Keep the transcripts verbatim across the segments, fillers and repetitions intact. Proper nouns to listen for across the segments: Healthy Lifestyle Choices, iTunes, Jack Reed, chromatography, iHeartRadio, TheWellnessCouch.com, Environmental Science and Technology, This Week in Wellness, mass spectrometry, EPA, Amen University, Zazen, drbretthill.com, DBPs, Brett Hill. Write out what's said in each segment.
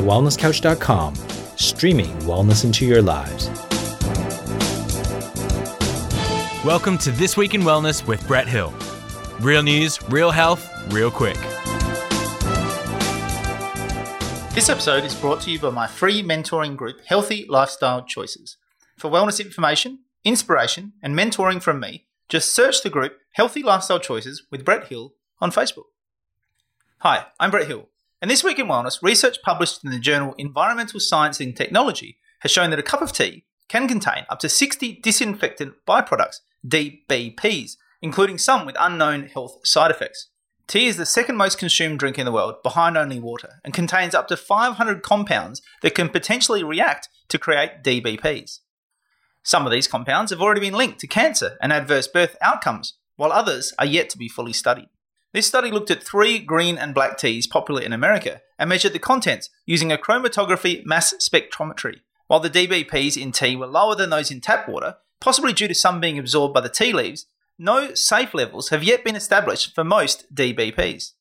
the wellness couch dot com, streaming wellness into your lives. Welcome to This Week in Wellness with Brett Hill. Real news, real health, real quick. This episode is brought to you by my free mentoring group, Healthy Lifestyle Choices. For wellness information, inspiration, and mentoring from me, just search the group Healthy Lifestyle Choices with Brett Hill on Facebook. Hi, I'm Brett Hill, and this week in wellness, research published in the journal Environmental Science and Technology has shown that a cup of tea can contain up to sixty disinfectant byproducts, D B Ps, including some with unknown health side effects. Tea is the second most consumed drink in the world, behind only water, and contains up to five hundred compounds that can potentially react to create D B Ps. Some of these compounds have already been linked to cancer and adverse birth outcomes, while others are yet to be fully studied. This study looked at three green and black teas popular in America and measured the contents using a chromatography mass spectrometry. While the D B Ps in tea were lower than those in tap water, possibly due to some being absorbed by the tea leaves, no safe levels have yet been established for most D B Ps.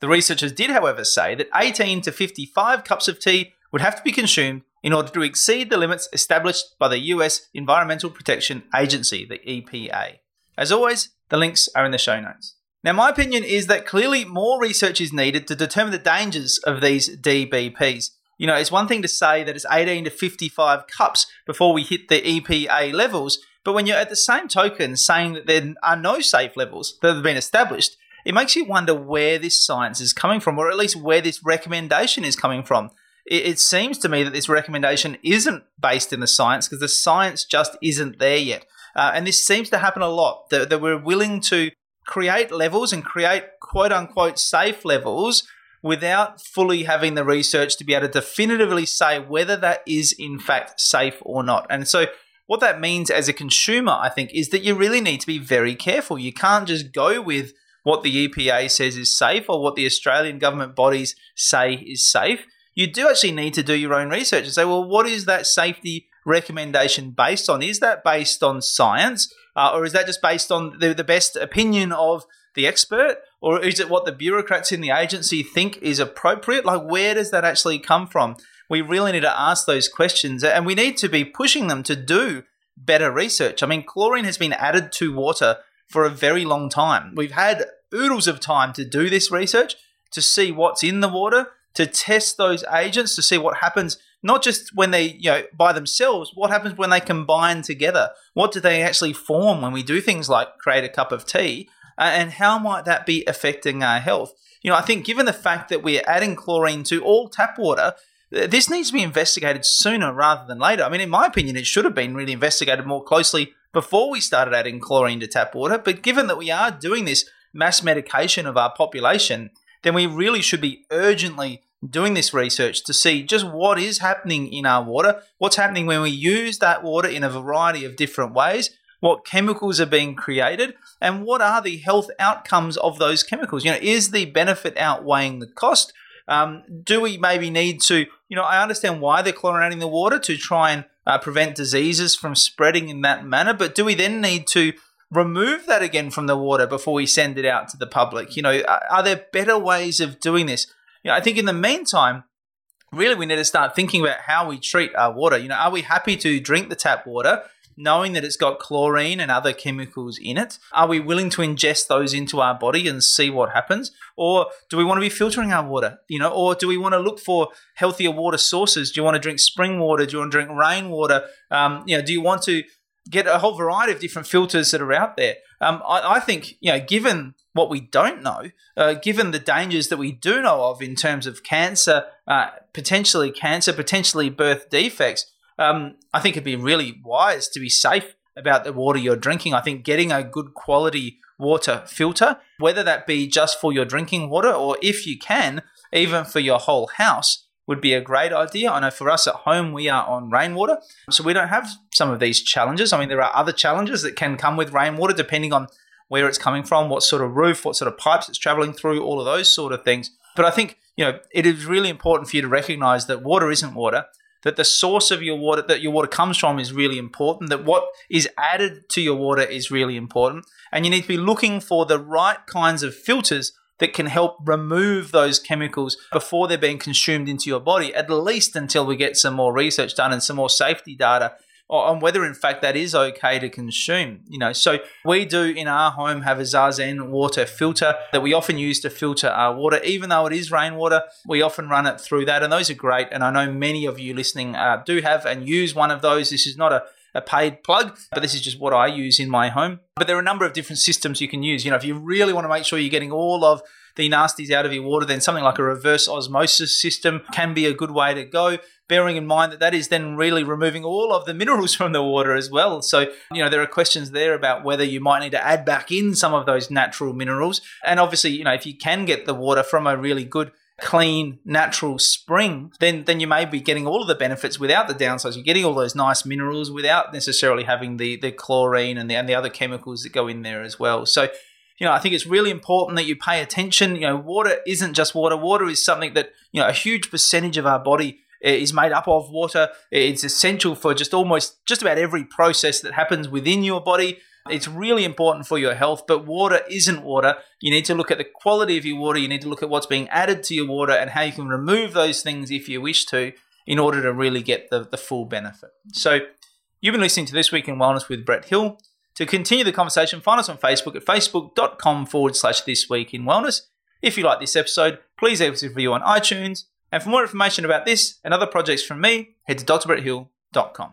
The researchers did, however, say that eighteen to fifty-five cups of tea would have to be consumed in order to exceed the limits established by the U S Environmental Protection Agency, the E P A. As always, the links are in the show notes. Now, my opinion is that clearly more research is needed to determine the dangers of these D B Ps. You know, it's one thing to say that it's eighteen to fifty-five cups before we hit the E P A levels, but when you're at the same token saying that there are no safe levels that have been established, it makes you wonder where this science is coming from, or at least where this recommendation is coming from. It, it seems to me that this recommendation isn't based in the science because the science just isn't there yet. Uh, and this seems to happen a lot, that, that we're willing to create levels and create quote-unquote safe levels without fully having the research to be able to definitively say whether that is in fact safe or not. And so what that means as a consumer, I think, is that you really need to be very careful. You can't just go with what the E P A says is safe or what the Australian government bodies say is safe. You do actually need to do your own research and say, well, what is that safety recommendation based on? Is that based on science? Uh, or is that just based on the, the best opinion of the expert? Or is it what the bureaucrats in the agency think is appropriate? Like, where does that actually come from? We really need to ask those questions, and we need to be pushing them to do better research. I mean, chlorine has been added to water for a very long time. We've had oodles of time to do this research, to see what's in the water, to test those agents, to see what happens, not just when they, you know, by themselves, what happens when they combine together? What do they actually form when we do things like create a cup of tea? And how might that be affecting our health? You know, I think given the fact that we're adding chlorine to all tap water, this needs to be investigated sooner rather than later. I mean, in my opinion, it should have been really investigated more closely before we started adding chlorine to tap water. But given that we are doing this mass medication of our population, then we really should be urgently doing this research to see just what is happening in our water, what's happening when we use that water in a variety of different ways, what chemicals are being created, and what are the health outcomes of those chemicals. You know, is the benefit outweighing the cost? Um, do we maybe need to, you know, I understand why they're chlorinating the water, to try and uh, prevent diseases from spreading in that manner, but do we then need to remove that again from the water before we send it out to the public? You know, are, are there better ways of doing this? You know, I think in the meantime, really we need to start thinking about how we treat our water. You know, are we happy to drink the tap water knowing that it's got chlorine and other chemicals in it? Are we willing to ingest those into our body and see what happens? Or do we want to be filtering our water? You know, or do we want to look for healthier water sources? Do you want to drink spring water? Do you want to drink rainwater? Um, you know, do you want to get a whole variety of different filters that are out there? Um, I, I think, you know, given what we don't know, uh, given the dangers that we do know of in terms of cancer, uh, potentially cancer, potentially birth defects, Um, I think it'd be really wise to be safe about the water you're drinking. I think getting a good quality water filter, whether that be just for your drinking water or, if you can, even for your whole house, would be a great idea. I know for us at home, we are on rainwater, so we don't have some of these challenges. I mean, there are other challenges that can come with rainwater depending on where it's coming from, what sort of roof, what sort of pipes it's traveling through, all of those sort of things. But I think, you know, it is really important for you to recognize that water isn't water, that the source of your water, that your water comes from, is really important, that what is added to your water is really important, and you need to be looking for the right kinds of filters that can help remove those chemicals before they're being consumed into your body, at least until we get some more research done and some more safety data on whether, in fact, that is okay to consume. You know, so we do in our home have a Zazen water filter that we often use to filter our water, even though it is rainwater. We often run it through that, and those are great. And I know many of you listening uh, do have and use one of those. This is not a a paid plug, but this is just what I use in my home. But there are a number of different systems you can use. You know, if you really want to make sure you're getting all of the nasties out of your water, then something like a reverse osmosis system can be a good way to go, bearing in mind that that is then really removing all of the minerals from the water as well. So, you know, there are questions there about whether you might need to add back in some of those natural minerals. And obviously, you know, if you can get the water from a really good clean, natural spring, then then you may be getting all of the benefits without the downsides. You're getting all those nice minerals without necessarily having the the chlorine and the and the other chemicals that go in there as well. So, you know, I think it's really important that you pay attention. You know, water isn't just water. Water is something that, you know, a huge percentage of our body is made up of water. It's essential for just almost just about every process that happens within your body. It's really important for your health, but water isn't water. You need to look at the quality of your water. You need to look at what's being added to your water and how you can remove those things if you wish to in order to really get the, the full benefit. So you've been listening to This Week in Wellness with Brett Hill. To continue the conversation, find us on Facebook at facebook.com forward slash This Week in Wellness. If you like this episode, please leave us a review on iTunes. And for more information about this and other projects from me, head to d r brett hill dot com.